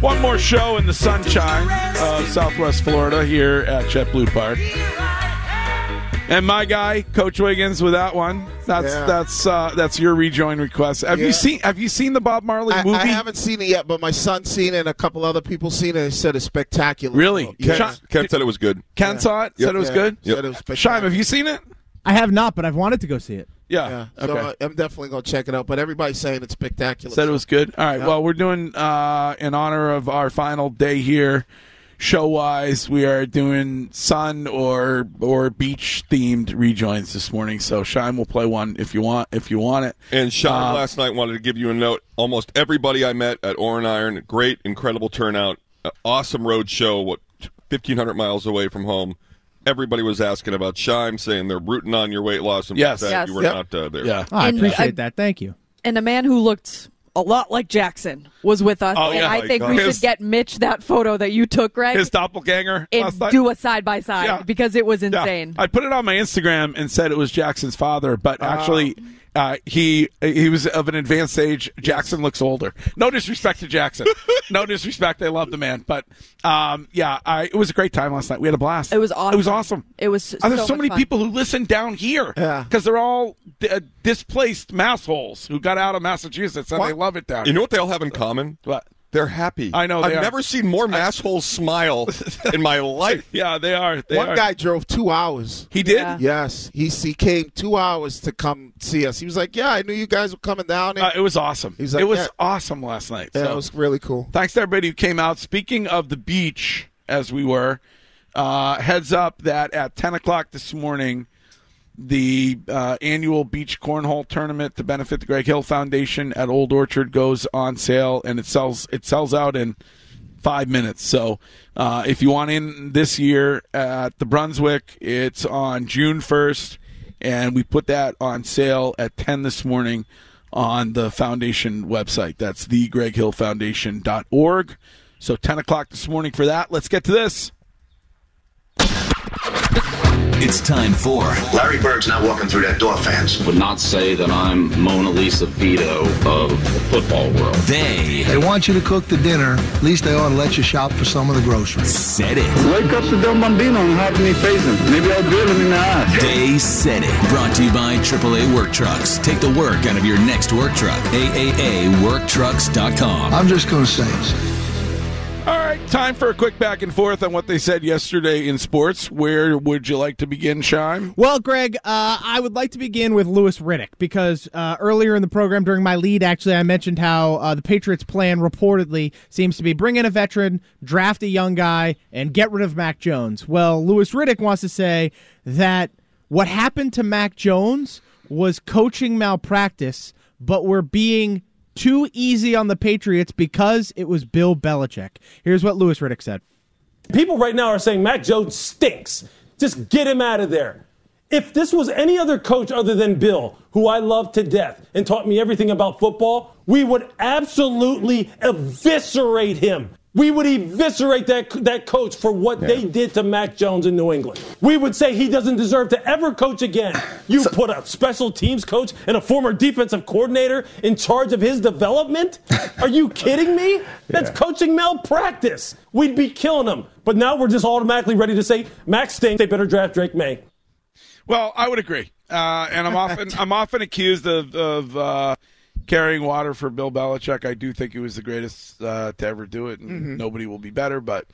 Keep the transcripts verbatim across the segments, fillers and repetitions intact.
One more show in the sunshine of Southwest Florida here at JetBlue Park. And my guy, Coach Wiggins, with that one, that's yeah. that's uh, that's your rejoin request. Have yeah. you seen Have you seen the Bob Marley movie? I, I haven't seen it yet, but my son's seen it and a couple other people seen it. They said it's spectacular. Really? Ken, yeah. Ken said it was good. Ken yeah. saw it. Yep. Said it was yeah. good. Yep. Said it was spectacular. Shime, have you seen it? I have not, but I've wanted to go see it. Yeah, yeah. So okay. I'm definitely going to check it out, but everybody's saying it's spectacular. Said it was good. All right, yeah. well, we're doing, uh, in honor of our final day here, show-wise, we are doing sun or or beach-themed rejoins this morning, so Shime will play one if you want if you want it. And Shime um, last night wanted to give you a note. Almost everybody I met at Orin Iron, great, incredible turnout, awesome road show, what, fifteen hundred miles away from home. Everybody was asking about Shime, saying they're rooting on your weight loss and yes, that yes. you were yep. not uh, there. Yeah, oh, I and appreciate a, that. Thank you. And a man who looked a lot like Jackson was with us, oh, and yeah, I think God. we his, should get Mitch that photo that you took, Greg. His doppelganger. And do a side-by-side yeah. because it was insane. Yeah. I put it on my Instagram and said it was Jackson's father, but actually uh, uh, he he was of an advanced age. Jackson yes. looks older. No disrespect to Jackson. No disrespect. I love the man. But, um, yeah, I, it was a great time last night. We had a blast. It was awesome. It was awesome. It was so, there's so, so many fun. People who listen down here because yeah. they're all d- displaced massholes who got out of Massachusetts, and what? They love it down here. You know what they all have in common? What? They're happy. I know. I've are. never seen more massholes smile in my life. Yeah, they are. They One are. guy drove two hours. He did? Yeah. Yes. He, he came two hours to come see us. He was like, yeah, I knew you guys were coming down. Uh, it was awesome. He was like, it was yeah. awesome last night. So. Yeah, it was really cool. Thanks to everybody who came out. Speaking of the beach, as we were, uh, heads up that at ten o'clock this morning, the uh, annual beach cornhole tournament to benefit the Greg Hill Foundation at Old Orchard goes on sale, and it sells it sells out in five minutes. So uh, if you want in this year at the Brunswick, it's on June first, and we put that on sale at ten this morning on the foundation website. That's the greg hill foundation dot org. So ten o'clock this morning for that. Let's get to this. It's time for Larry Bird's Not Walking Through That Door, fans. Would not say that I'm Mona Lisa Vito of the football world. They They want you to cook the dinner. At least they ought to let you shop for some of the groceries. Said it. Wake up to Del Bambino and have me face him. Maybe I'll drill him in the eye. They said it. Brought to you by triple A Work Trucks. Take the work out of your next work truck. triple A work trucks dot com. I'm just going to say it. All right. Time for a quick back and forth on what they said yesterday in sports. Where would you like to begin, Shime? Well, Greg, uh, I would like to begin with Louis Riddick because uh, earlier in the program during my lead, actually, I mentioned how uh, the Patriots' plan reportedly seems to be bring in a veteran, draft a young guy, and get rid of Mac Jones. Well, Louis Riddick wants to say that what happened to Mac Jones was coaching malpractice, but we're being too easy on the Patriots because it was Bill Belichick. Here's what Louis Riddick said. People right now are saying Mac Jones stinks. Just get him out of there. If this was any other coach other than Bill, who I love to death and taught me everything about football, we would absolutely eviscerate him. We would eviscerate that that coach for what yeah. they did to Mac Jones in New England. We would say he doesn't deserve to ever coach again. You so, put a special teams coach and a former defensive coordinator in charge of his development? Are you kidding me? That's yeah. coaching malpractice. We'd be killing him. But now we're just automatically ready to say, Mac stinks, they better draft Drake May. Well, I would agree. Uh, and I'm often I'm often accused of... of uh, carrying water for Bill Belichick. I do think he was the greatest uh, to ever do it, and mm-hmm. nobody will be better, but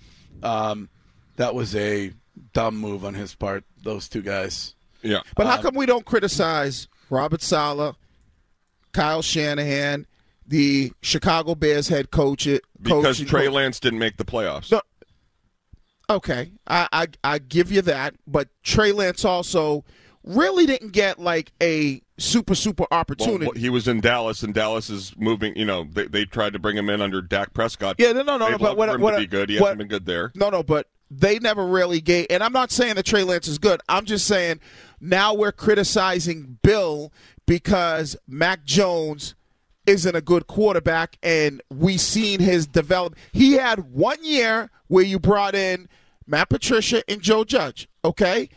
um, that was a dumb move on his part, those two guys. Yeah. But um, how come we don't criticize Robert Saleh, Kyle Shanahan, the Chicago Bears head coach? coach because Trey coach. Lance didn't make the playoffs. No. Okay, I, I, I give you that, but Trey Lance also really didn't get like a super, super opportunity. Well, he was in Dallas, and Dallas is moving. You know, they, they tried to bring him in under Dak Prescott. Yeah, no, no, no. no but what, for him what, to be good. He what, hasn't been good there. No, no, but they never really gave. And I'm not saying that Trey Lance is good. I'm just saying now we're criticizing Bill because Mac Jones isn't a good quarterback, and we've seen his development. He had one year where you brought in Matt Patricia and Joe Judge, okay?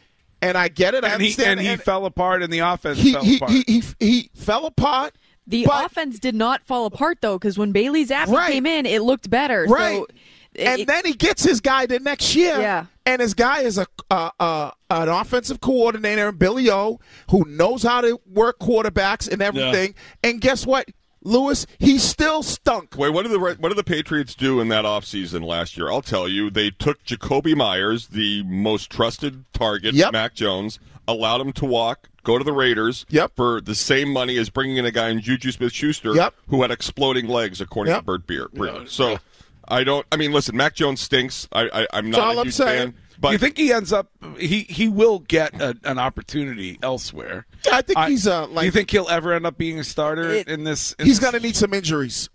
And I get it. I and understand. He, and he and fell apart, and the offense he, fell he, apart. He, he, he fell apart. The but, offense did not fall apart, though, because when Bailey Zappi right, came in, it looked better. Right. So it, and it, then he gets his guy the next year, yeah. and his guy is a uh, uh, an offensive coordinator, Billy O, who knows how to work quarterbacks and everything. Yeah. And guess what, Louis? He still stunk. Wait, what did the what did the Patriots do in that offseason last year? I'll tell you, they took Jacoby Myers, the most trusted target, yep. Mac Jones, allowed him to walk, go to the Raiders yep. for the same money as bringing in a guy in Juju Smith-Schuster yep. who had exploding legs, according yep. to Bert Breer. Yeah. So I don't. I mean, listen, Mac Jones stinks. I, I I'm not That's a huge fan. But you think he ends up? He, he will get a, an opportunity elsewhere. I think I, he's uh, like. You think he'll ever end up being a starter it, in this? In he's going to need some injuries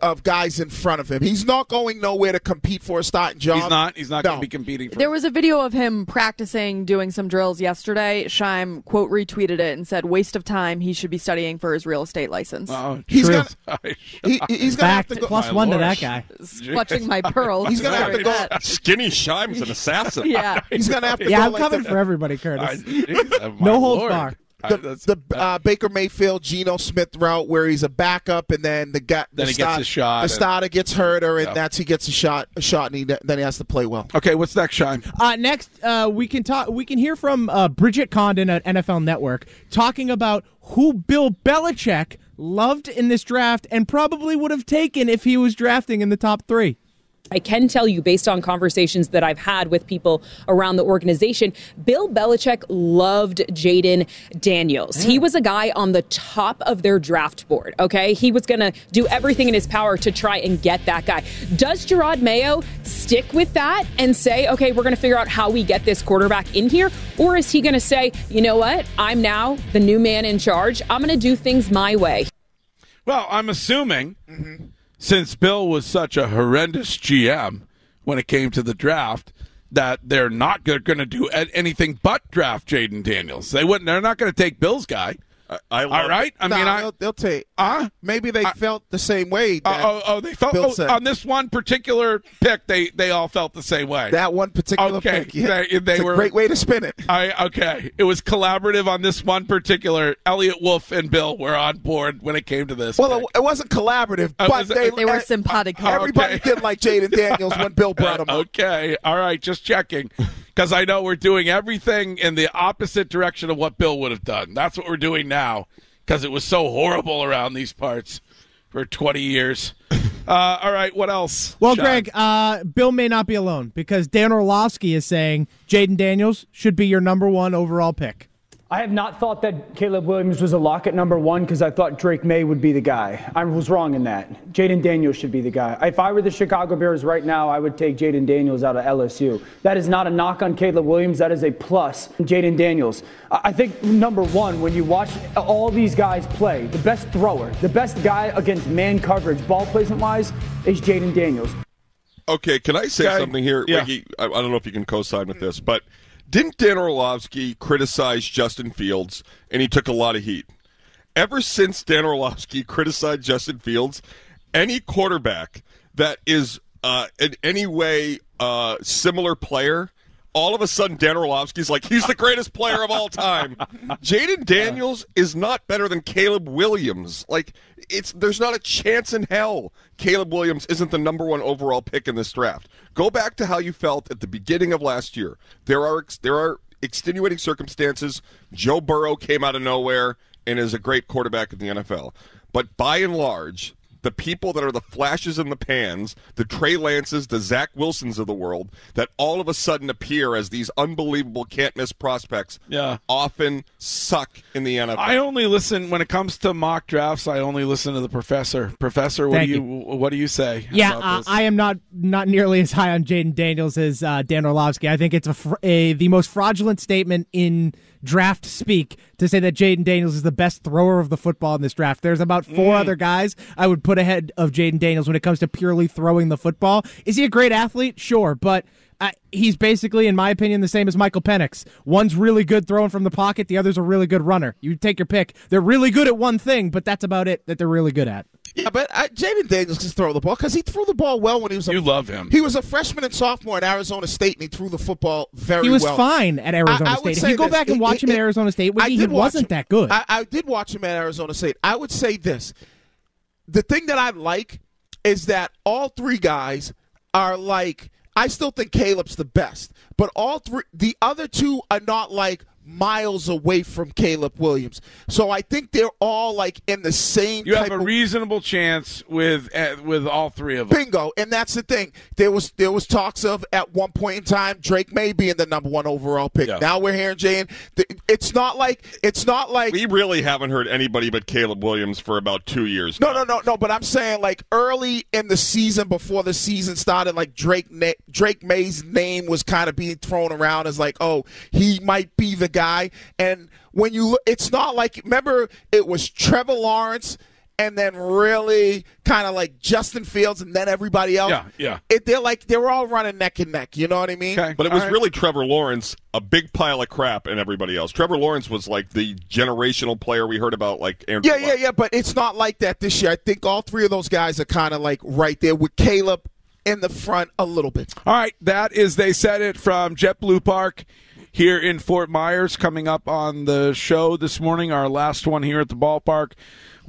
of guys in front of him. He's not going nowhere to compete for a starting job. He's not. He's not no. going to be competing. For there him. was a video of him practicing doing some drills yesterday. Shime quote retweeted it and said, "Waste of time. He should be studying for his real estate license." Oh, he's going he, he's going to have to go plus one Lord. to that guy. Clutching my pearls. He's going to have to go. Skinny Shime's an assassin. Yeah, he's gonna have to. Yeah, go I'm like coming the, for everybody, Curtis. I, geez, uh, no holds barred. The, the uh, Baker Mayfield, Geno Smith route where he's a backup, and then the guy, the then he start, gets a shot. The starter gets hurt, or and yeah. that's he gets a shot, a shot, and he, then he has to play well. Okay, what's next, Shime? Uh, next, uh, we can talk. We can hear from uh, Bridget Condon at N F L Network talking about who Bill Belichick loved in this draft and probably would have taken if he was drafting in the top three. I can tell you, based on conversations that I've had with people around the organization, Bill Belichick loved Jayden Daniels. He was a guy on the top of their draft board, okay? He was going to do everything in his power to try and get that guy. Does Gerard Mayo stick with that and say, okay, we're going to figure out how we get this quarterback in here? Or is he going to say, you know what? I'm now the new man in charge. I'm going to do things my way. Well, I'm assuming... Mm-hmm. Since Bill was such a horrendous G M when it came to the draft, that they're not going to do anything but draft Jayden Daniels. They wouldn't. They're not going to take Bill's guy. I, I love All right. It. I nah, mean, I, they'll, they'll take. Uh, maybe they I, felt the same way. That uh, oh, oh, they felt oh, on this one particular pick. They they all felt the same way. That one particular okay, pick. Yeah. They, they it's were a great way to spin it. I okay. It was collaborative on this one particular. Elliot Wolf and Bill were on board when it came to this. Well, it, it wasn't collaborative, but was, they they were uh, simpatico. Everybody okay. did like Jayden Daniels when Bill brought him up. Okay. All right. Just checking. Because I know we're doing everything in the opposite direction of what Bill would have done. That's what we're doing now because it was so horrible around these parts for twenty years. Uh, all right, what else? Well, Sean? Greg, uh, Bill may not be alone because Dan Orlovsky is saying Jayden Daniels should be your number one overall pick. I have not thought that Caleb Williams was a lock at number one because I thought Drake May would be the guy. I was wrong in that. Jayden Daniels should be the guy. If I were the Chicago Bears right now, I would take Jayden Daniels out of L S U. That is not a knock on Caleb Williams. That is a plus. Jayden Daniels. I think, number one, when you watch all these guys play, the best thrower, the best guy against man coverage, ball placement-wise, is Jayden Daniels. Okay, can I say okay. something here? Yeah. Ricky, I don't know if you can co-sign with this, but didn't Dan Orlovsky criticize Justin Fields, and he took a lot of heat? Ever since Dan Orlovsky criticized Justin Fields, any quarterback that is uh, in any way uh, similar player, all of a sudden Dan Orlovsky's like, he's the greatest player of all time. Jayden Daniels is not better than Caleb Williams. Like, it's there's not a chance in hell Caleb Williams isn't the number one overall pick in this draft. Go back to how you felt at the beginning of last year. There are there are extenuating circumstances. Joe Burrow came out of nowhere and is a great quarterback in the N F L. But by and large, the people that are the flashes in the pans, the Trey Lances, the Zach Wilsons of the world, that all of a sudden appear as these unbelievable can't-miss prospects, yeah. often suck in the N F L. I only listen, when it comes to mock drafts, I only listen to the professor. Professor, what, do you, you. what do you say yeah, about uh, this? Yeah, I am not not nearly as high on Jayden Daniels as uh, Dan Orlovsky. I think it's a, fr- a the most fraudulent statement in draft speak to say that Jayden Daniels is the best thrower of the football in this draft. There's about four mm. other guys I would put ahead of Jayden Daniels when it comes to purely throwing the football. Is he a great athlete? Sure, but uh, he's basically, in my opinion, the same as Michael Penix. One's really good throwing from the pocket, the other's a really good runner. You take your pick. They're really good at one thing, but that's about it that they're really good at. Yeah, but uh, Jayden Daniels can throw the ball because he threw the ball well when he was a You love him. He was a freshman and sophomore at Arizona State, and he threw the football very well. He was well. fine at Arizona I, I State. If you go this, back and it, watch it, him at it, Arizona State, Wiggy, he wasn't him. that good. I, I did watch him at Arizona State. I would say this. The thing that I like is that all three guys are like, I still think Caleb's the best, but all three, the other two are not like, miles away from Caleb Williams. So I think they're all like in the same You type have a of... reasonable chance with uh, with all three of them. Bingo. And that's the thing. There was there was talks of at one point in time Drake May being the number one overall pick. Yeah. Now we're hearing Jayden. It's not like it's not like we really haven't heard anybody but Caleb Williams for about two years. No, now. no, no, no, but I'm saying like early in the season before the season started like Drake Na- Drake May's name was kind of being thrown around as like, "Oh, he might be the guy." Guy. And when you look, it's not like, remember, it was Trevor Lawrence and then really kind of like Justin Fields and then everybody else. Yeah, yeah. It, they're like, they were all running neck and neck. You know what I mean? Okay. But it all was right. really Trevor Lawrence, a big pile of crap, and everybody else. Trevor Lawrence was like the generational player we heard about. like Andrew Yeah, Lund. yeah, yeah. But it's not like that this year. I think all three of those guys are kind of like right there with Caleb in the front a little bit. All right. That is, they said it from JetBlue Park. Here in Fort Myers, coming up on the show this morning, our last one here at the ballpark,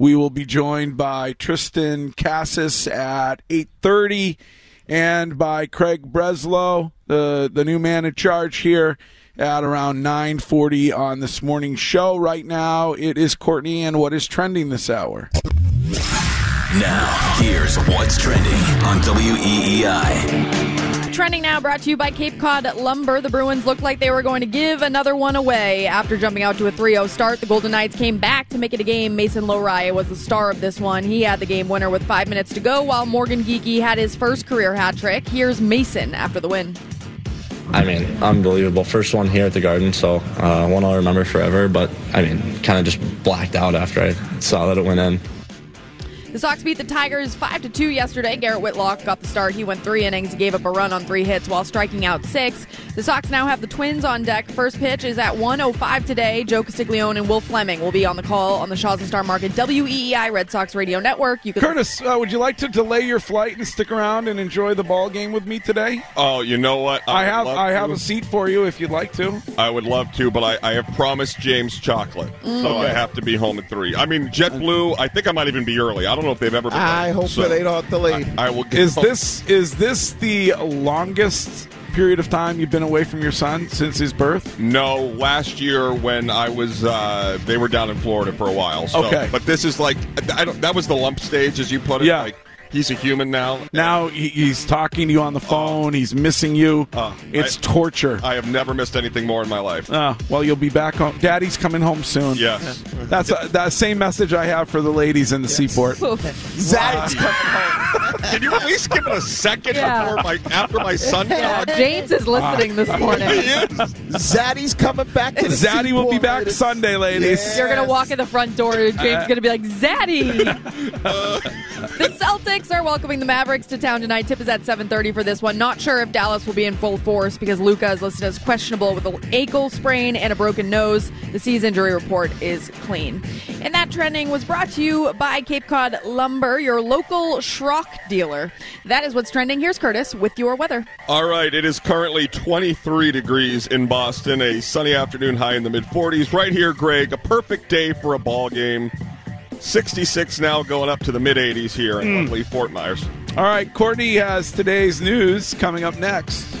we will be joined by Tristan Cassis at eight thirty and by Craig Breslow, the, the new man in charge here, at around nine forty on this morning's show. Right now, it is Courtney and what is trending this hour. Now, here's what's trending on W E E I. Trending now brought to you by Cape Cod Lumber. The Bruins looked like they were going to give another one away. After jumping out to a three oh start, the Golden Knights came back to make it a game. Mason Lowry was the star of this one. He had the game winner with five minutes to go, while Morgan Geekie had his first career hat trick. Here's Mason after the win. I mean, unbelievable. First one here at the Garden, so uh, one I'll remember forever. But, I mean, kind of just blacked out after I saw that it went in. The Sox beat the Tigers five to two yesterday. Garrett Whitlock got the start. He went three innings. He gave up a run on three hits while striking out six. The Sox now have the Twins on deck. First pitch is at one oh five today. Joe Castiglione and Will Fleming will be on the call on the Shaw's and Star Market W E E I Red Sox Radio Network. You can Curtis, uh, would you like to delay your flight and stick around and enjoy the ball game with me today? Oh, you know what? I, I have I have to. a seat for you if you'd like to. I would love to, but I, I have promised James chocolate, mm. so okay. I have to be home at three. I mean, JetBlue, I think I might even be early. I don't I don't know if they've ever been I late, hope so. They don't delay. I, I will get is home. this is this the longest period of time you've been away from your son since his birth? No, last year when I was uh, they were down in Florida for a while. So, okay. But this is like I don't that was the lump stage as you put it. Yeah. Like he's a human now. Now he's talking to you on the phone. Uh, he's missing you. Uh, it's I, torture. I have never missed anything more in my life. Uh, well, you'll be back home. Daddy's coming home soon. Yes. Yeah. That's a, that same message I have for the ladies in the yes. seaport. Daddy's coming home. Can you at least give it a second yeah. before my, after my son yeah. James is listening uh, this morning. He is. Zaddy's coming back to the Zaddy seaport, will be back ladies. Sunday, ladies. Yes. You're going to walk in the front door and James is going to be like, Zaddy! uh. The Celtics are welcoming the Mavericks to town tonight. Tip is at seven thirty for this one. Not sure if Dallas will be in full force because Luka is listed as questionable with an ankle sprain and a broken nose. The C's injury report is clean. And that trending was brought to you by Cape Cod Lumber, your local schrock dealer. That is what's trending. Here's Curtis with your weather. All right, it is currently twenty-three degrees in Boston, a sunny afternoon high in the mid forties. Right here, Greg, a perfect day for a ball game. sixty-six now, going up to the mid eighties here in mm. lovely Fort Myers. All right, Courtney has today's news coming up next.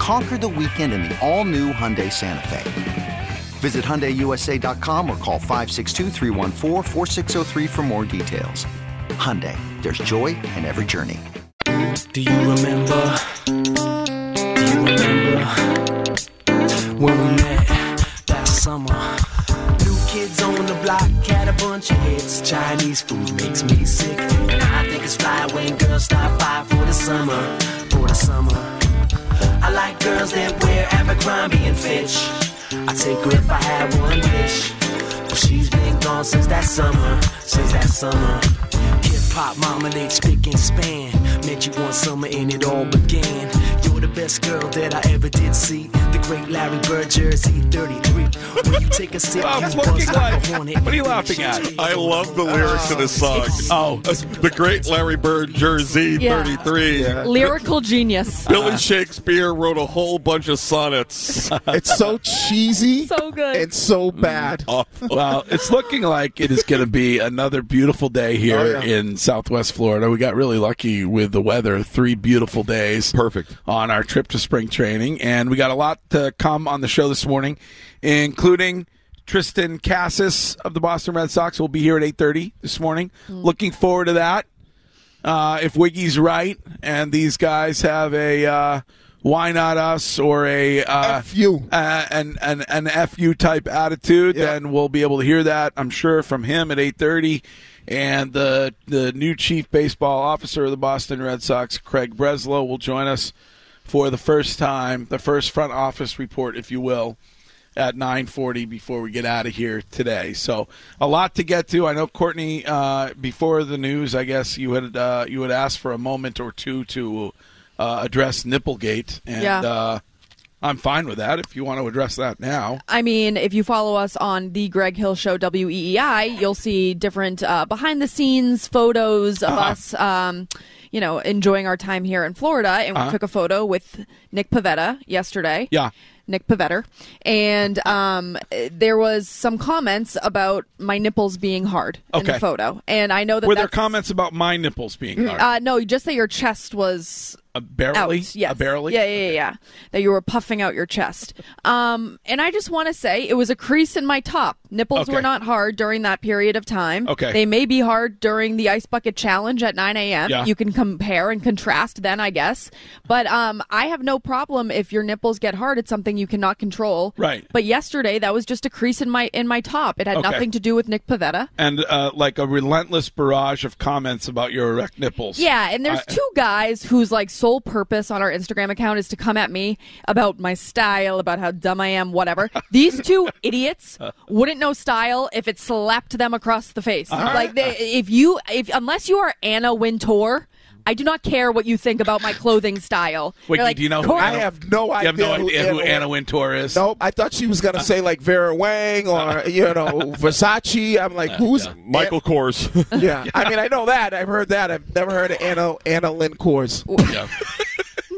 Conquer the weekend in the all-new Hyundai Santa Fe. Visit hyundai u s a dot com or call five six two, three one four, four six zero three for more details. Hyundai, there's joy in every journey. Do you remember? Do you remember? When we met that summer. Kids on the block had a bunch of hits. Chinese food makes me sick. And I think it's fly when girls stop by for the summer. For the summer. I like girls that wear Abercrombie and Fitch. I'd take her if I had one wish. Well, she's been gone since that summer. Since that summer. Hip-hop, marmalade, spick and span. Met you one summer and it all began. You're the best girl that I ever did see. The great Larry Bird jersey, thirty-three. Will you take a sip? Oh, like, what are you laughing at? I love the lyrics to oh, this song. Oh, the great Larry Bird jersey, yeah. thirty-three. Yeah. Lyrical genius. Billy Shakespeare wrote a whole bunch of sonnets. It's so cheesy. So good. It's so bad. Mm. Well, it's looking like it is going to be another beautiful day here oh, yeah. in Southwest Florida. We got really lucky with the weather. Three beautiful days. Perfect. On our trip to spring training. And we got a lot to come on the show this morning, including Tristan Cassis of the Boston Red Sox will be here at eight thirty this morning. Mm. Looking forward to that. Uh, if Wiggy's right and these guys have a uh, why not us or a uh, F U. Uh, an, an, an F U type attitude, yeah. then we'll be able to hear that, I'm sure, from him at eight thirty. And the the new chief baseball officer of the Boston Red Sox, Craig Breslow, will join us for the first time, the first front office report, if you will, at nine forty before we get out of here today. So a lot to get to. I know, Courtney, uh, before the news, I guess you had uh, you had asked for a moment or two to uh, address Nipplegate. And, yeah. uh I'm fine with that if you want to address that now. I mean, if you follow us on the Greg Hill Show W E E I, you'll see different uh, behind-the-scenes photos of uh-huh. us, um, you know, enjoying our time here in Florida. And uh-huh. we took a photo with Nick Pivetta yesterday. Yeah. Nick Pivetta. And um, there was some comments about my nipples being hard okay. in the photo. And I know that Were that's... there comments about my nipples being hard? Uh, no, just that your chest was... A barely? Out, yes. A barely? Yeah, yeah, yeah, okay. yeah. That you were puffing out your chest. Um, and I just want to say it was a crease in my top. Nipples okay. were not hard during that period of time. Okay. They may be hard during the Ice Bucket Challenge at nine a.m. Yeah. You can compare and contrast then, I guess. But um, I have no problem if your nipples get hard. It's something you cannot control. Right. But yesterday, that was just a crease in my in my top. It had okay. nothing to do with Nick Pivetta. And uh, like a relentless barrage of comments about your erect nipples. Yeah, and there's I, two guys who's like... sole purpose on our Instagram account is to come at me about my style, about how dumb I am, whatever. These two idiots wouldn't know style if it slapped them across the face. Uh-huh. Like they, if you, if unless you are Anna Wintour, I do not care what you think about my clothing style. Wait, like, do you know? Who I have no idea. You have no idea who, Anna, who Anna Wintour is. Nope. I thought she was gonna uh, say like Vera Wang or uh, you know Versace. I'm like, uh, who's yeah. Michael An- Kors? Yeah. yeah, I mean, I know that. I've heard that. I've never heard of Anna Anna Lynn Kors. Yeah.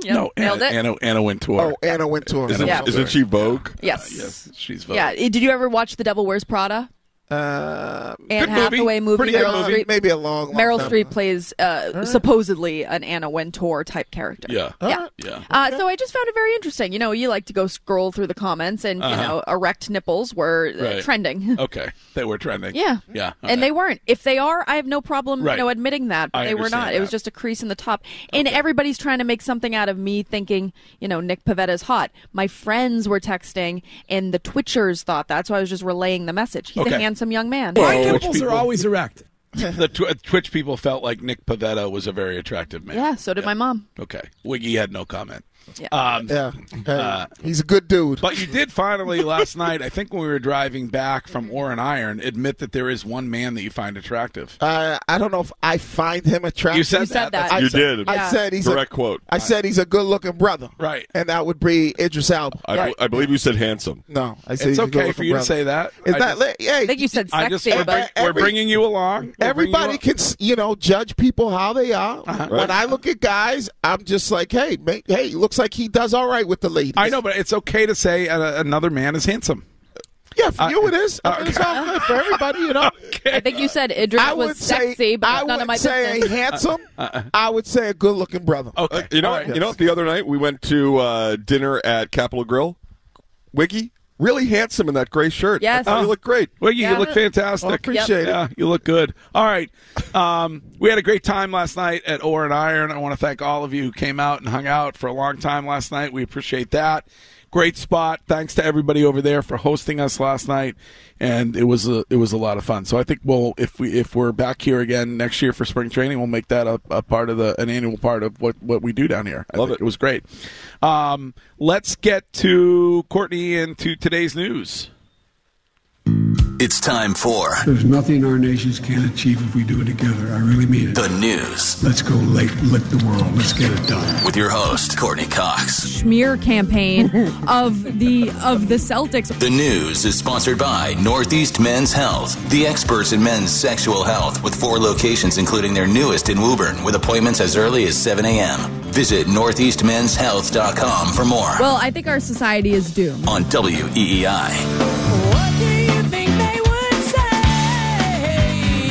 Yep. No, Anna, Anna, Anna Wintour. Oh, Anna Wintour. Isn't, yeah. isn't she Vogue? Yes. Uh, yes, she's Vogue. Yeah. Did you ever watch The Devil Wears Prada? Uh, Anne Hathaway movie. movie. Meryl Streep, maybe a long, long Meryl Streep plays uh, right. supposedly an Anna Wintour type character. Yeah, yeah. Right. yeah. Uh, okay. So I just found it very interesting. You know, you like to go scroll through the comments, and uh-huh. you know, erect nipples were uh, right. trending. Okay, they were trending. Yeah, yeah, okay. and they weren't. If they are, I have no problem, right. you know, admitting that. But I they were not. That. It was just a crease in the top, okay. and everybody's trying to make something out of me thinking, you know, Nick Pivetta's hot. My friends were texting, and the Twitchers thought that, so I was just relaying the message. He's okay. a handsome young man. My nipples are always erect. The tw- Twitch people felt like Nick Pivetta was a very attractive man. Yeah, so did yeah. my mom. Okay. Wiggy had no comment. Yeah. Um, yeah. Hey, uh, he's a good dude. But you did finally last night, I think when we were driving back from Orin Iron, admit that there is one man that you find attractive. Uh, I don't know if I find him attractive. You said you that. Said that. I you said, did. I yeah. said he's Direct a, quote. I said he's a good-looking brother. Right. And that would be Idris Elba. I, right. I believe you said handsome. No. I said it's okay for you brother. to say that. Is I, that just, hey, I think you said sexy. I just, we're, but every, we're bringing you along. We're everybody you can, along. you know, judge people how they are. Uh-huh. Right. When I look at guys, I'm just like, hey, mate, hey, looks like he does all right with the ladies. I know, but it's okay to say uh, another man is handsome. Yeah, for uh, you it is. Okay. It's all good for everybody, you know. Okay. I think you said Idris was sexy, say, but I none of my business. I would say handsome. Uh, uh, I would say a good-looking brother. Okay, uh, you know, right. you know. The other night we went to uh, dinner at Capitol Grill. Wiggy, really handsome in that gray shirt. Yes, oh, you look great. Wiggy, yeah, you look fantastic. Well, appreciate yep. it. Yeah, you look good. All right, um, we had a great time last night at Orin Iron. I want to thank all of you who came out and hung out for a long time last night. We appreciate that. Great spot. Thanks to everybody over there for hosting us last night, and it was a, it was a lot of fun. So I think we'll if we if we're back here again next year for spring training, we'll make that a, a part of the an annual part of what, what we do down here. I love it. It was great. Um, let's get to Courtney and to today's news. It's time for. There's nothing our nations can't achieve if we do it together. I really mean it. The news. Let's go lick, lick the world. Let's get it done. With your host, Courtney Cox. Schmear campaign of the of the Celtics. The news is sponsored by Northeast Men's Health, the experts in men's sexual health, with four locations, including their newest in Woburn, with appointments as early as seven a.m. Visit northeast men's health dot com for more. Well, I think our society is doomed. On W E E I. What do you think they would say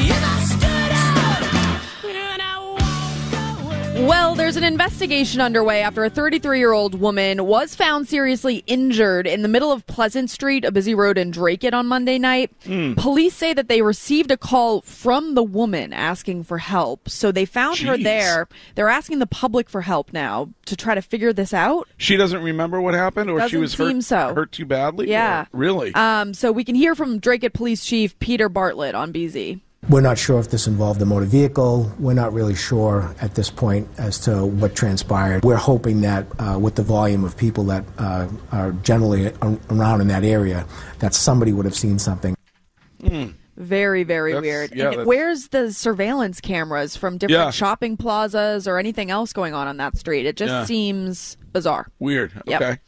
if I stood up and I walked away? Well, there's an investigation underway after a thirty-three-year-old woman was found seriously injured in the middle of Pleasant Street, a busy road in Draken, on Monday night. Mm. Police say that they received a call from the woman asking for help, so they found Jeez. her there. They're asking the public for help now to try to figure this out. She doesn't remember what happened, or doesn't she was hurt, so. hurt too badly? Yeah. Or, really? Um, so we can hear from Draken Police Chief Peter Bartlett on B Z. We're not sure if this involved a motor vehicle. We're not really sure at this point as to what transpired. We're hoping that uh, with the volume of people that uh, are generally a- around in that area, that somebody would have seen something. Mm. Very, very that's, weird. Yeah, and where's the surveillance cameras from different yeah. shopping plazas or anything else going on on that street? It just yeah. seems... bizarre. Weird. Yep. Okay.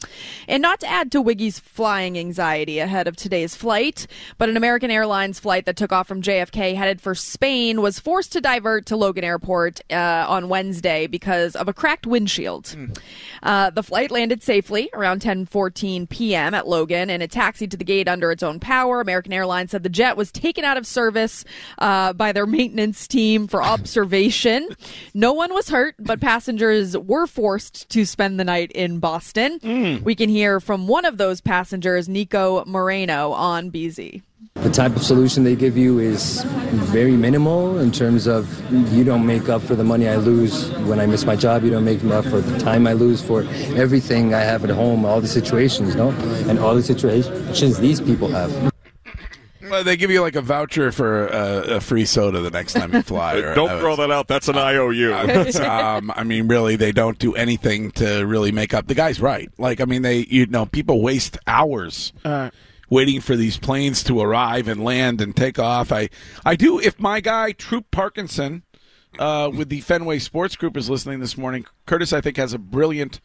And not to add to Wiggy's flying anxiety ahead of today's flight, but an American Airlines flight that took off from J F K headed for Spain was forced to divert to Logan Airport uh, on Wednesday because of a cracked windshield. Mm. Uh, the flight landed safely around ten fourteen p.m. at Logan, and it taxied to the gate under its own power. American Airlines said the jet was taken out of service uh, by their maintenance team for observation. No one was hurt, but passengers were forced to spend the night in Boston. Mm. We can hear from one of those passengers, Nico Moreno, on B Z. The type of solution they give you is very minimal in terms of you don't make up for the money I lose when I miss my job. You don't make up for the time I lose for everything I have at home, all the situations, no? And all the situations these people have. Well, they give you like a voucher for uh, a free soda the next time you fly. Or, don't uh, throw that out. That's an uh, I O U. Uh, um, I mean, really, they don't do anything to really make up. The guy's right. Like, I mean, they you know, people waste hours uh, waiting for these planes to arrive and land and take off. I, I do. If my guy Troop Parkinson uh, with the Fenway Sports Group is listening this morning, Curtis, I think, has a brilliant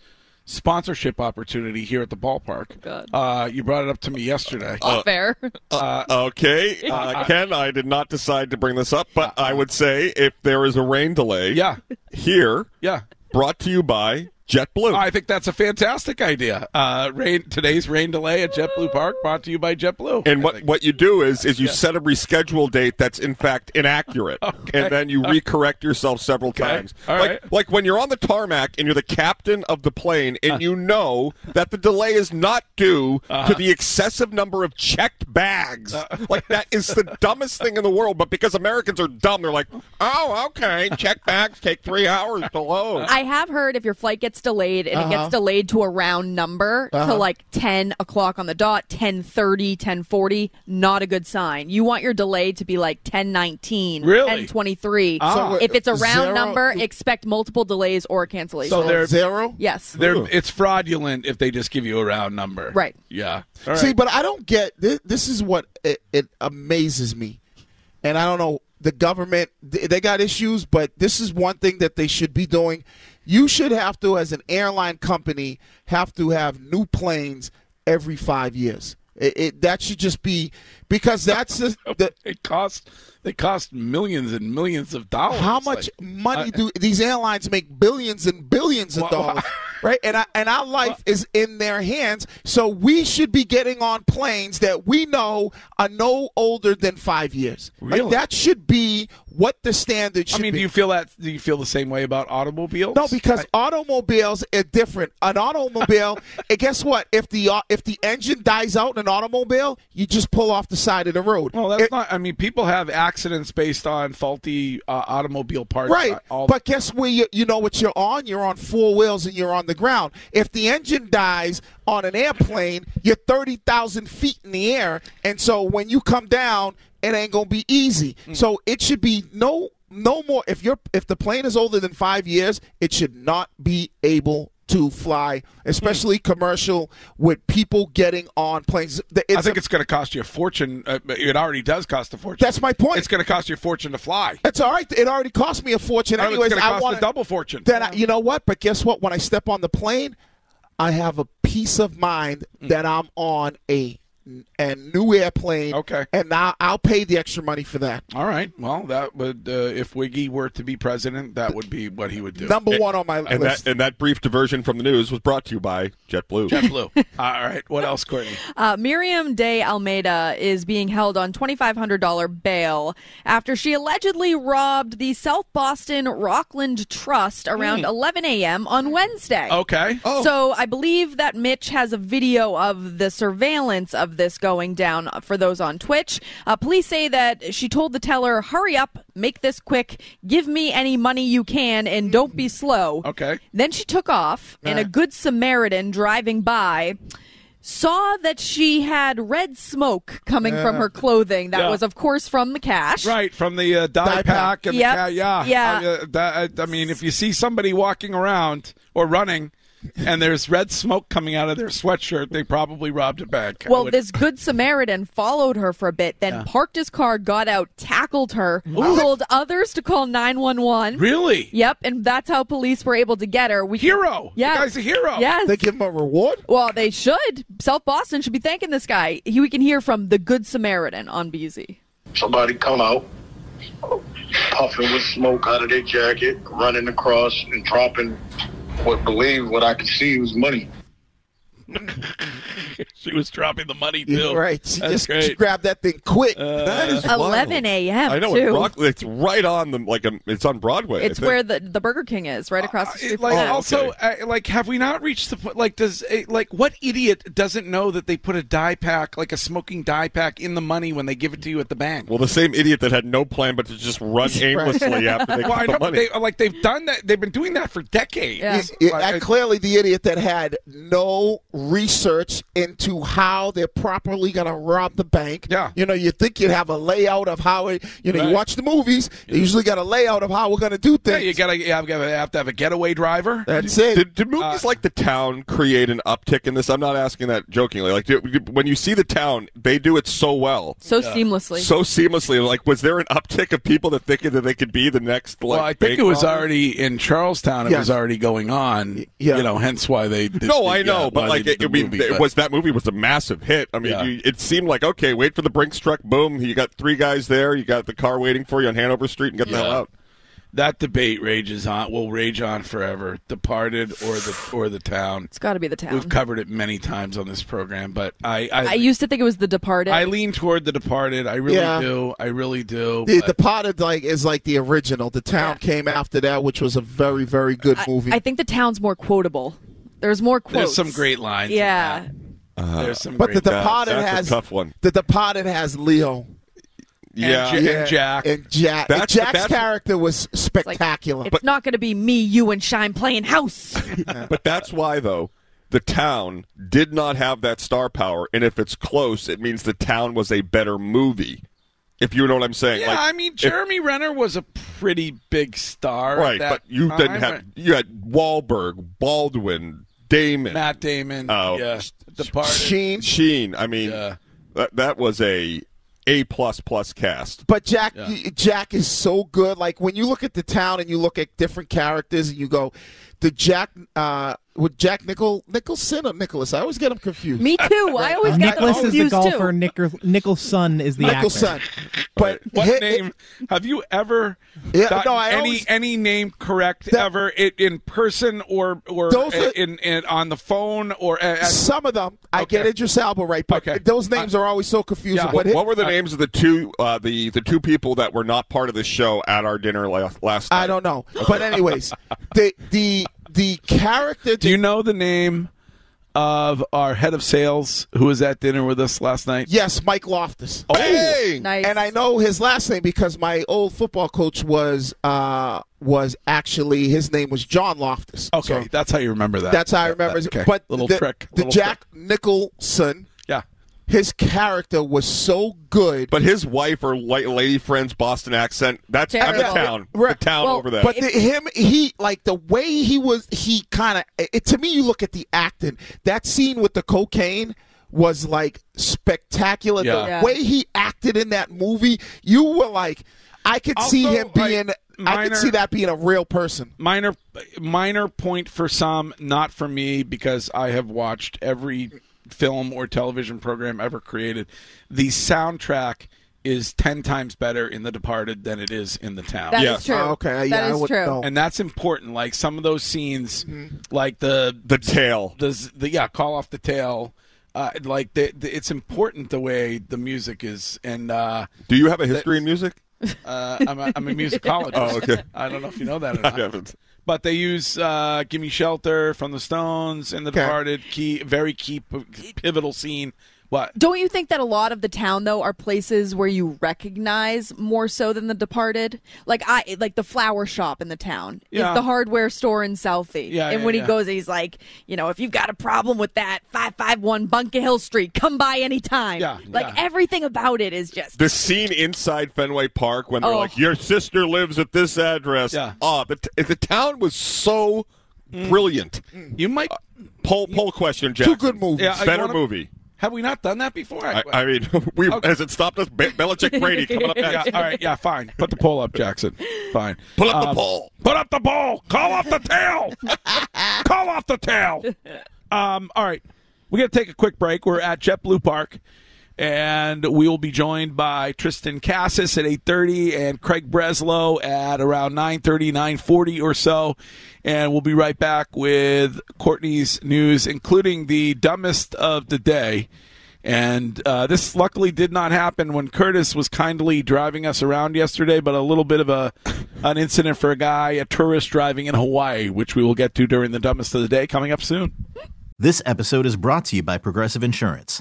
sponsorship opportunity here at the ballpark. God. Uh, you brought it up to me yesterday. Uh, Fair. Uh, okay. Uh, Ken, I did not decide to bring this up, but I would say if there is a rain delay yeah. here, yeah. brought to you by JetBlue. I think that's a fantastic idea. Uh, rain, today's rain delay at JetBlue Park brought to you by JetBlue. And what, what you do is is you yes. set a reschedule date that's, in fact, inaccurate. Okay. And then you recorrect yourself several okay. times. All like, right. like when you're on the tarmac and you're the captain of the plane and uh. you know that the delay is not due uh-huh. to the excessive number of checked bags. Uh. Like that is the dumbest thing in the world. But because Americans are dumb, they're like, oh, okay, checked bags take three hours to load. I have heard if your flight gets delayed and uh-huh. it gets delayed to a round number uh-huh. to like ten o'clock on the dot, ten thirty, ten forty, not a good sign. You want your delay to be like ten nineteen, really? ten twenty-three. Ah. So if it's a round zero. number, expect multiple delays or cancellations. So they're zero? Yes. They're, it's fraudulent if they just give you a round number. Right. Yeah. Right. See, but I don't get this, this is what it, it amazes me. And I don't know, the government, they got issues, but this is one thing that they should be doing. You should have to, as an airline company, have to have new planes every five years. It, it, that should just be because that's the, the it costs. They cost millions and millions of dollars. How much like, money uh, do these airlines make? Billions and billions of well, dollars, right? And I, and our life well, is in their hands. So we should be getting on planes that we know are no older than five years. Really? Like that should be what the standard should be. I mean, be. do you feel that? Do you feel the same way about automobiles? No, because I, automobiles are different. An automobile, and guess what? If the uh, if the engine dies out in an automobile, you just pull off the side of the road. Well, that's it, not. I mean, people have access. Accidents based on faulty uh, automobile parts. Right, all but guess where you, you know what you're on? You're on four wheels and you're on the ground. If the engine dies on an airplane, you're thirty thousand feet in the air, and so when you come down, it ain't going to be easy. Mm. So it should be no no more. If you're if the plane is older than five years, it should not be able to fly, especially mm. commercial, with people getting on planes. It's I think a, it's going to cost you a fortune. Uh, it already does cost a fortune. That's my point. It's going to cost you a fortune to fly. That's all right. It already cost me a fortune. Anyways, it's going to cost I wanna, a double fortune. Then I, you know what? But guess what? When I step on the plane, I have a peace of mind mm. that I'm on a and new airplane. Okay. And I'll, I'll pay the extra money for that. All right. Well, that would uh, if Wiggy were to be president, that would be what he would do. Number one on my and list. That, and that brief diversion from the news was brought to you by JetBlue. JetBlue. All right. What else, Courtney? Uh, Miriam de Almeida is being held on twenty-five hundred dollars bail after she allegedly robbed the South Boston Rockland Trust around mm. eleven a.m. on Wednesday. Okay. Oh. So I believe that Mitch has a video of the surveillance of this going down for those on Twitch. Uh, police say that she told the teller, hurry up, make this quick, give me any money you can, and don't be slow. Okay. Then she took off, and a good Samaritan driving by saw that she had red smoke coming uh, from her clothing. That yeah. was, of course, from the cash. Right, from the uh, dye, dye pack. pack and yep. the ca- yeah. yeah. I, uh, that, I mean, if you see somebody walking around or running and there's red smoke coming out of their sweatshirt, they probably robbed a bank. Well, would... this Good Samaritan followed her for a bit, then yeah. parked his car, got out, tackled her, Ooh. told others to call nine one one. Really? Yep, and that's how police were able to get her. We hero! Yeah. The guy's a hero! Yes. They give him a reward? Well, they should. South Boston should be thanking this guy. He, we can hear from the Good Samaritan on B Z. Somebody come out, puffing with smoke out of their jacket, running across and dropping what believe what I could see was money. She was dropping the money too. Yeah, right, she That's just great. grabbed that thing quick. Uh, that is eleven a.m. I know too. It rock, it's right on the like a, it's on Broadway. It's where the, the Burger King is, right across uh, the street. It, like, from also, okay. I, like have we not reached the point? Like does like what idiot doesn't know that they put a dye pack, like a smoking dye pack, in the money when they give it to you at the bank? Well, the same idiot that had no plan but to just run aimlessly after they well, got the know, money. They, like they've done that. They've been doing that for decades. Yeah. It, it, like, I, clearly, the idiot that had no research into how they're properly going to rob the bank. Yeah. You know, you think you'd have a layout of how it, you know, right. you watch the movies, you usually got a layout of how we're going to do things. Yeah, you got you to have to have a getaway driver. That's it. Did, did movies uh, like The Town create an uptick in this? I'm not asking that jokingly. Like, do, when you see The Town, they do it so well. So yeah. seamlessly. So seamlessly. Like, was there an uptick of people that thinking that they could be the next, like, well, I think it was robber? already in Charlestown. It yeah. was already going on. Yeah. You know, hence why they did No, the, I know, yeah, but like, it, it, movie, it but... was that movie was a massive hit. I mean, yeah. you, it seemed like, okay, wait for the Brinks truck, boom, you got three guys there, you got the car waiting for you on Hanover Street, and got yeah. the hell out. That debate rages on, will rage on forever. Departed or the or the Town. It's got to be The Town. We've covered it many times on this program, but I, I I used to think it was The Departed. I lean toward The Departed. I really yeah. do. I really do. The but... Departed like is like the original. The Town yeah. came after that, which was a very very good I, movie. I think The Town's more quotable. There's more quotes. There's some great lines. Yeah. Uh, There's some. But great the Departed lines. has That's a tough one. The Departed has Leo. Yeah. And, J- yeah. and Jack. And Jack. That's, Jack's that's, character was spectacular. It's, like, it's but, not going to be me, you, and Shine playing house. But that's why, though, The Town did not have that star power. And if it's close, it means The Town was a better movie. If you know what I'm saying. Yeah, like, I mean, Jeremy if, Renner was a pretty big star. Right, that but you time. didn't have. You had Wahlberg, Baldwin, Damon. Matt Damon. Oh. Uh, yeah. Departed. Sheen. Sheen. I mean, yeah. that, that was a. A plus plus cast, but Jack yeah. Jack is so good. Like when you look at The Town and you look at different characters, and you go, the Jack uh, with Jack Nichol Nicholson or Nicholas? I always get them confused. Me too. Right. I always uh, get Nicholas them confused is the golfer. Nick- Nicholson is the Nicholson. actor. Nicholson. But what hit, name? It, have you ever yeah, gotten no, I any always, any name correct that, ever it, in person or or those a, are, in, in on the phone or at, some of them? Okay. I get Idris Elba right, but okay. those names uh, are always so confusing. Yeah. What, hit, what were the uh, names of the two uh, the the two people that were not part of the show at our dinner last last night? I don't know, okay. but anyways, the the. The character... Do you know the name of our head of sales who was at dinner with us last night? Yes, Mike Loftus. Oh, hey! Nice. And I know his last name because my old football coach was uh, was actually... His name was John Loftus. Okay, so that's how you remember that. That's how yeah, I remember that, okay. But little the, trick. The little Jack trick. Nicholson... His character was so good. But his wife or lady friend's Boston accent, that's I'm the Town. The Town well, over there. But the, him, he, like, the way he was, he kind of, to me, you look at the acting. That scene with the cocaine was, like, spectacular. Yeah. The yeah. way he acted in that movie, you were like, I could also, see him being, like, minor, I could see that being a real person. Minor, minor point for some, not for me, because I have watched every film or television program ever created. The soundtrack is ten times better in The Departed than it is in The Town. That yes. is true. Oh, okay, yeah, that is I would, true. No. And that's important. Like some of those scenes, mm-hmm. like the the tail, the, the yeah, call off the tail. Uh, like the, the, it's important the way the music is. And uh, do you have a history in music? Uh, I'm, a, I'm a musicologist. Oh, okay. I don't know if you know that or not. I haven't. But they use uh, Gimme Shelter from the Stones in The okay. Departed, key, very key, p- pivotal scene. What? Don't you think that a lot of The Town, though, are places where you recognize more so than The Departed? Like I, like the flower shop in The Town. Yeah. It's the hardware store in Southie. Yeah, and yeah, when yeah. he goes, he's like, you know, if you've got a problem with that, five five one Bunker Hill Street, come by anytime. Yeah, like yeah. everything about it is just... The scene inside Fenway Park when they're oh. like, your sister lives at this address. Yeah. Oh, the, t- the Town was so... Brilliant. Mm. You might uh, poll poll you, question, Jack. Two good movies. Yeah, Better wanna, movie. Have we not done that before? I, I mean, we okay. has it stopped us? Be- Belichick Brady coming up next. Yeah, all right, yeah, fine. Put the poll up, Jackson. Fine. Put up um, the poll. Put up the poll. Call off the tail. Call off the tail. Um, all right. We're going to take a quick break. We're at JetBlue Park, and we will be joined by Tristan Cassis at eight thirty and Craig Breslow at around nine thirty, nine forty or so. And we'll be right back with Courtney's news, including the dumbest of the day. And uh, this luckily did not happen when Curtis was kindly driving us around yesterday, but a little bit of a an incident for a guy, a tourist driving in Hawaii, which we will get to during the dumbest of the day coming up soon. This episode is brought to you by Progressive Insurance.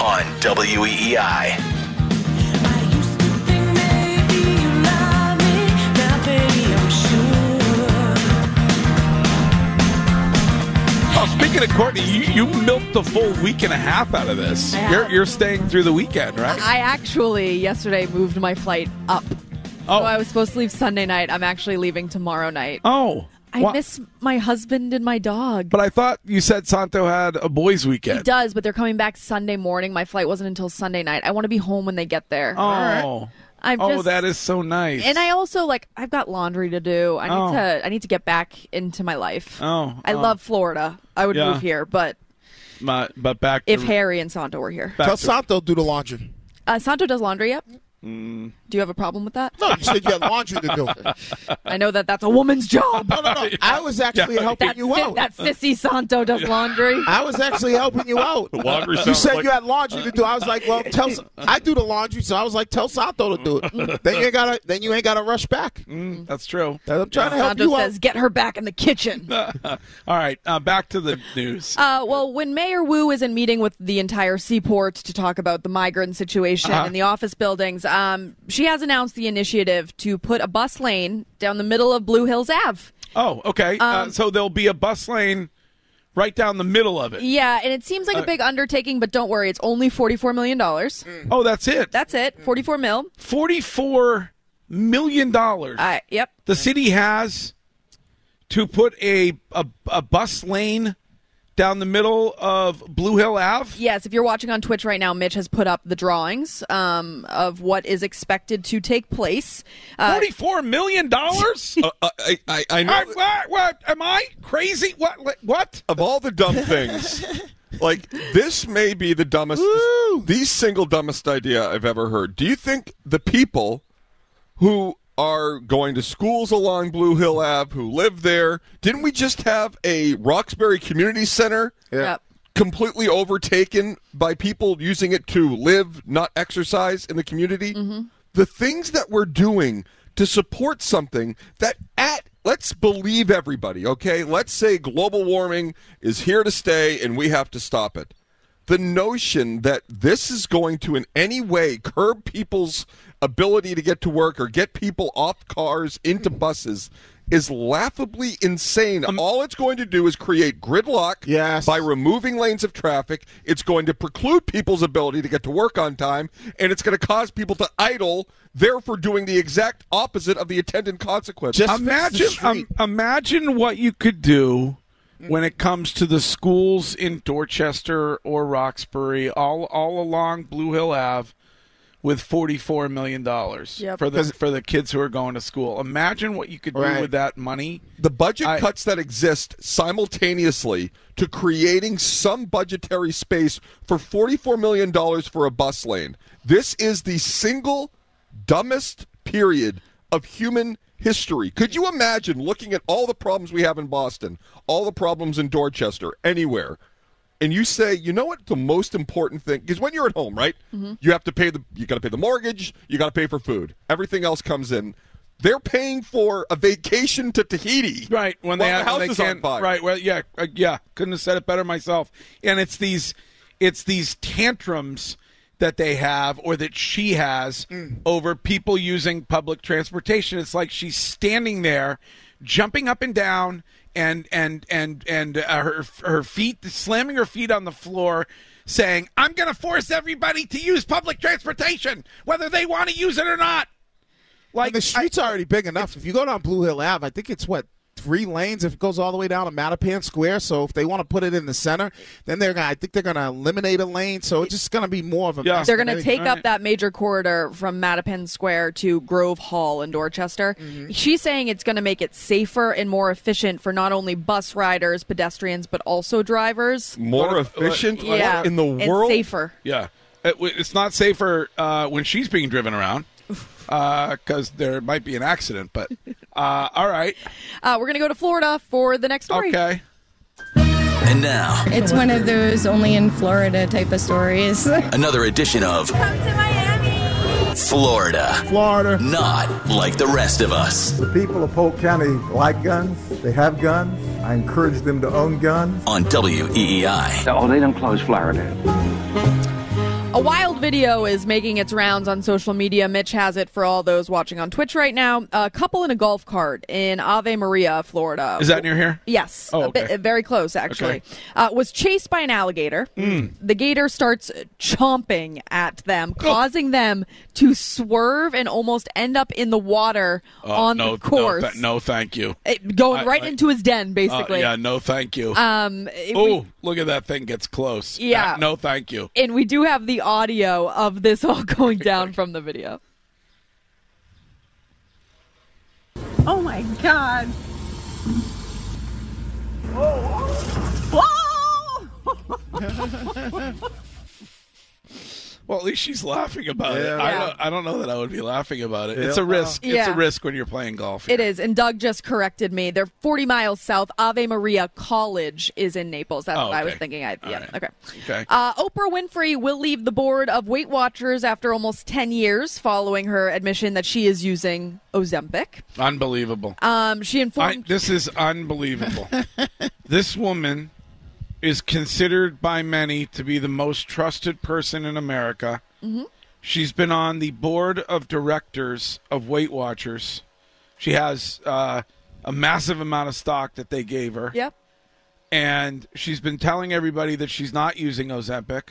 On W E E I. I used to think maybe you love me, now baby I'm sure. Oh, speaking of Courtney, you, you milked the full week and a half out of this. You're, you're staying through the weekend, right? I actually yesterday moved my flight up. Oh. So I was supposed to leave Sunday night. I'm actually leaving tomorrow night. Oh. I what? miss my husband and my dog. But I thought you said Santo had a boys' weekend. He does, but they're coming back Sunday morning. My flight wasn't until Sunday night. I want to be home when they get there. Oh, I'm oh, just... that is so nice. And I also, like, I've got laundry to do. I oh. need to. I need to get back into my life. Oh, I oh. love Florida. I would yeah. move here, but my, but back to... if Harry and Santo were here. Tell Santo do the laundry. Uh, Santo does laundry. Yep. Mm. Do you have a problem with that? No, you said you had laundry to do. I know that that's a woman's job. No, no, no. I was actually yeah. helping that's you si- out. That sissy Santo does laundry. I was actually helping you out. Laundry. You said like... you had laundry to do. I was like, well, tell. I do the laundry, so I was like, tell Santo to do it. Then you ain't gotta. Then you ain't gotta rush back. Mm, that's true. I'm trying yeah. to help Santo you says, out. Says, get her back in the kitchen. All right, uh, back to the news. Uh, well, when Mayor Wu is in meeting with the entire seaport to talk about the migrant situation uh-huh. in the office buildings. Um, she has announced the initiative to put a bus lane down the middle of Blue Hills Avenue. Oh, okay. Um, uh, so there'll be a bus lane right down the middle of it. Yeah, and it seems like uh, a big undertaking, but don't worry. It's only forty-four million dollars. Oh, that's it? That's it. forty-four mil. forty-four million dollars. Uh, yep. The city has to put a a, a bus lane down the middle of Blue Hill Avenue? Yes, if you're watching on Twitch right now, Mitch has put up the drawings um, of what is expected to take place. Uh, forty-four million dollars? uh, I, I, I know. I, what, what? Am I crazy? What? What? Of all the dumb things, like, this may be the dumbest, this, the single dumbest idea I've ever heard. Do you think the people who are going to schools along Blue Hill Avenue who live there? Didn't we just have a Roxbury Community Center yeah. completely overtaken by people using it to live, not exercise in the community? Mm-hmm. The things that we're doing to support something that at, let's believe everybody, okay? Let's say global warming is here to stay and we have to stop it. The notion that this is going to in any way curb people's ability to get to work or get people off cars into buses is laughably insane. Um, All it's going to do is create gridlock yes. by removing lanes of traffic. It's going to preclude people's ability to get to work on time, and it's going to cause people to idle, therefore doing the exact opposite of the attendant consequence. Just imagine, um, imagine what you could do when it comes to the schools in Dorchester or Roxbury, all all along Blue Hill Avenue, with forty-four million dollars yep. for the for the kids who are going to school. Imagine what you could do right. with that money. The budget I, cuts that exist simultaneously to creating some budgetary space for forty-four million dollars for a bus lane. This is the single dumbest period of human history. Could you imagine looking at all the problems we have in Boston, all the problems in Dorchester, anywhere, and you say, you know what the most important thing, because when you're at home, right, mm-hmm. you have to pay the, you got to pay the mortgage, you got to pay for food. Everything else comes in. They're paying for a vacation to Tahiti. Right. When they have, the house when they is can, on fire. Right. Well, yeah, uh, yeah. Couldn't have said it better myself. And it's these, it's these tantrums that they have or that she has mm. over people using public transportation. It's like she's standing there, jumping up and down, and and and and uh, her her feet slamming her feet on the floor, saying, "I'm going to force everybody to use public transportation, whether they want to use it or not." Like and the street's I, already big enough. If you go down Blue Hill Avenue, I think it's what. Three lanes if it goes all the way down to Mattapan Square. So if they want to put it in the center, then they're gonna. I think they're going to eliminate a lane. So it's just going to be more of a. Yeah. They're going to take up that major corridor from Mattapan Square to Grove Hall in Dorchester. Mm-hmm. She's saying it's going to make it safer and more efficient for not only bus riders, pedestrians, but also drivers. More efficient yeah. in the world? It's safer. Yeah. It, it's not safer uh, when she's being driven around. Because uh, there might be an accident, but uh, all right. Uh, we're going to go to Florida for the next story. Okay. And now. It's one of those only in Florida type of stories. Another edition of. Come to Miami. Florida. Florida. Not like the rest of us. The people of Polk County like guns. They have guns. I encourage them to own guns. On W E E I. Oh, they done closed Florida. A wild video is making its rounds on social media. Mitch has it for all those watching on Twitch right now. A couple in a golf cart in Ave Maria, Florida. Is that near here? Yes. Oh, okay. a bit, very close, actually. Okay. Uh, was chased by an alligator. Mm. The gator starts chomping at them, causing oh. them to swerve and almost end up in the water oh, on no, the course. No, th- no thank you. It, going I, right I, into his den, basically. Uh, yeah, no, thank you. Um, oh, look at that thing gets close. Yeah. Uh, no, thank you. And we do have the audio of this all going down from the video. Oh my God. Whoa. Whoa. Well, at least she's laughing about yeah. it. I don't, I don't know that I would be laughing about it. Yeah. It's a risk. Yeah. It's a risk when you're playing golf. Here. It is. And Doug just corrected me. They're forty miles south. Ave Maria College is in Naples. That's oh, okay. what I was thinking. I, yeah. Right. Okay. okay. Uh, Oprah Winfrey will leave the board of Weight Watchers after almost ten years following her admission that she is using Ozempic. Unbelievable. Um, she informed. I, this is unbelievable. This woman is considered by many to be the most trusted person in America. Mm-hmm. She's been on the board of directors of Weight Watchers. She has uh, a massive amount of stock that they gave her. Yep. And she's been telling everybody that she's not using Ozempic.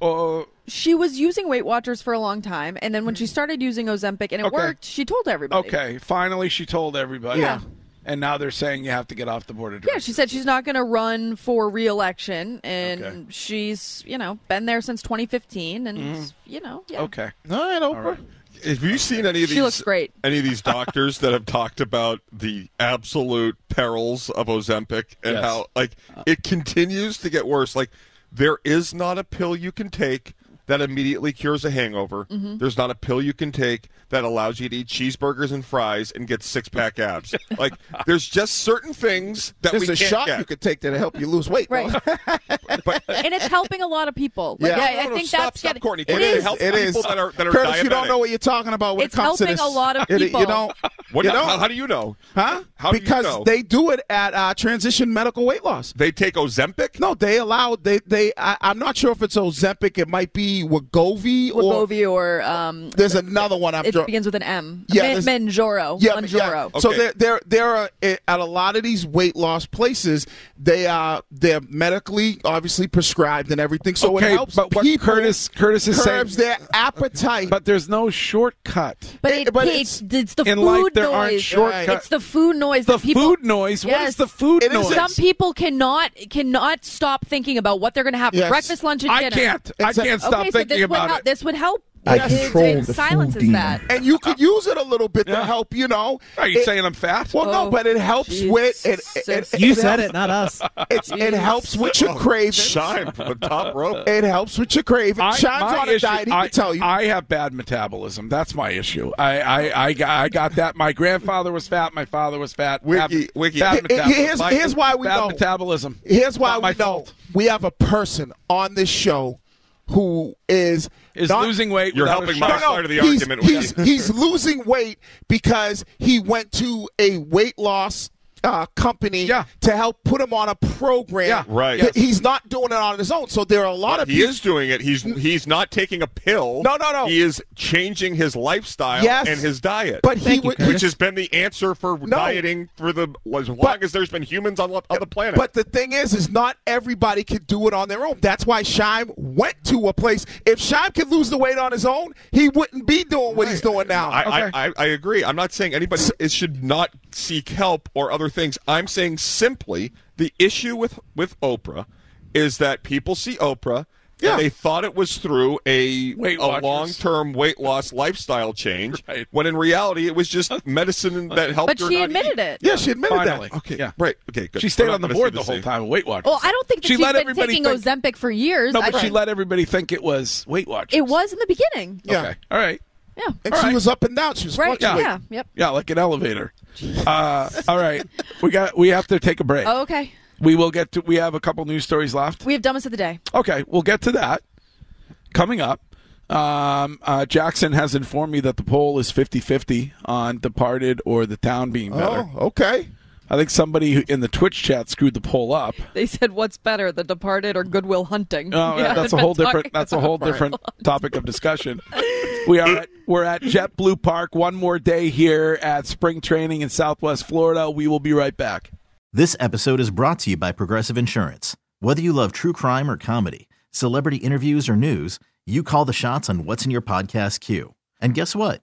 Uh, she was using Weight Watchers for a long time, and then when she started using Ozempic and it okay. worked, she told everybody. Okay, finally she told everybody. Yeah. And now they're saying you have to get off the board of directors. Yeah, she said she's not going to run for re-election, and okay. she's, you know, been there since twenty fifteen, and mm-hmm. you know, yeah. Okay, all right, Oprah. All right. Have you seen any of these? She looks great. Any of these doctors that have talked about the absolute perils of Ozempic and yes. how, like, it continues to get worse? Like, there is not a pill you can take that immediately cures a hangover. Mm-hmm. There's not a pill you can take that allows you to eat cheeseburgers and fries and get six-pack abs. Like, there's just certain things that there's we can't There's a shot get. You could take that'll help you lose weight. Right. But, and it's helping a lot of people. Like, yeah. No, no, I, I no, think stop, that's stop, getting... Courtney. It, it is. It is. That are, that are Curtis, diabetic. You don't know what you're talking about when it's it comes to this. It's helping a lot of people. It, you don't, what, you how, how do you know? Huh? How because do you know? They do it at uh, Transition Medical Weight Loss. They take Ozempic? No, they allow... They, they. I, I'm not sure if it's Ozempic. It might be Wegovy or, Wegovy or um, there's another one I'm drawing Manjaro begins with an M. Yeah, Manjaro. Yeah, Manjaro. Okay. So there, there, there are at a lot of these weight loss places. They are they're medically obviously prescribed and everything. So okay, it helps. But what people Curtis Curtis is curbs saying, their appetite. But there's no shortcut. But, it, it, but it's, it's, it's the food life, there noise. Aren't shortcuts. Right. It's the food noise. The people, food noise. Yes. What is the food it noise? Is, Some people cannot cannot stop thinking about what they're going to have yes. for breakfast, lunch, and dinner. I can't. I exactly. can't stop okay, thinking so about help, it. This would help. I yes. control it, it the silences food that. And you could use it a little bit yeah. to help, you know. Are you it, saying I'm fat? Well, oh, no, but it helps geez. with it. it, it, it you it said helps, it, not us. It, it helps with your cravings. Shine from the top rope. It helps with your cravings. Shine's on a issue, diet, he I, can tell you. I have bad metabolism. That's my issue. I, I, I, got, I got that. My grandfather was fat. My father was fat. Wiki, fat, Wiki. Fat metabolism. Here's, here's why we know. metabolism. Here's why we know. We have a person on this show who is is not, losing weight. You're helping my side of the he's, argument. He's, he's losing weight because he went to a weight loss uh, company yeah. to help put him on a program. Yeah, right. Yes. He's not doing it on his own. So there are a lot but of he people. He is doing it. He's he's not taking a pill. No, no, no. He is changing his lifestyle yes, and his diet, but he would, which has been the answer for no, dieting for the as long but, as there's been humans on, on the planet. But the thing is, is not everybody can do it on their own. That's why Shime went to a place. If Shime could lose the weight on his own, he wouldn't be doing what right. he's doing now. I, okay. I, I, I agree. I'm not saying anybody so, it should not seek help or other things. I'm saying simply the issue with, with Oprah is that people see Oprah yeah. and they thought it was through a, a long-term weight loss lifestyle change right. when in reality it was just medicine that helped but her. But she admitted eat. it. Yeah, she admitted Finally. that. Okay, yeah. right. Okay, good. She stayed on the board the whole time of Weight Watchers. Well, I don't think that she she's let been taking think, Ozempic for years. No, but I, she let everybody think it was Weight Watchers. It was in the beginning. Yeah. Okay. All right. Yeah. And all she right. was up and down. She was right. fluctuating. Yeah. Yeah. Yep. yeah, like an elevator. Uh, all right. We got. We have to take a break. Oh, okay. We will get to. We have a couple news stories left. We have dumbest of the day. Okay, we'll get to that coming up. Um, uh, Jackson has informed me that the poll is fifty-fifty on Departed or The Town being better. Oh, okay. I think somebody in the Twitch chat screwed the poll up. They said, "What's better, The Departed or Goodwill Hunting?" Oh, yeah, that's a whole different. That's a whole different topic of discussion. We are at, we're at JetBlue Park. One more day here at spring training in Southwest Florida. We will be right back. This episode is brought to you by Progressive Insurance. Whether you love true crime or comedy, celebrity interviews or news, you call the shots on what's in your podcast queue. And guess what?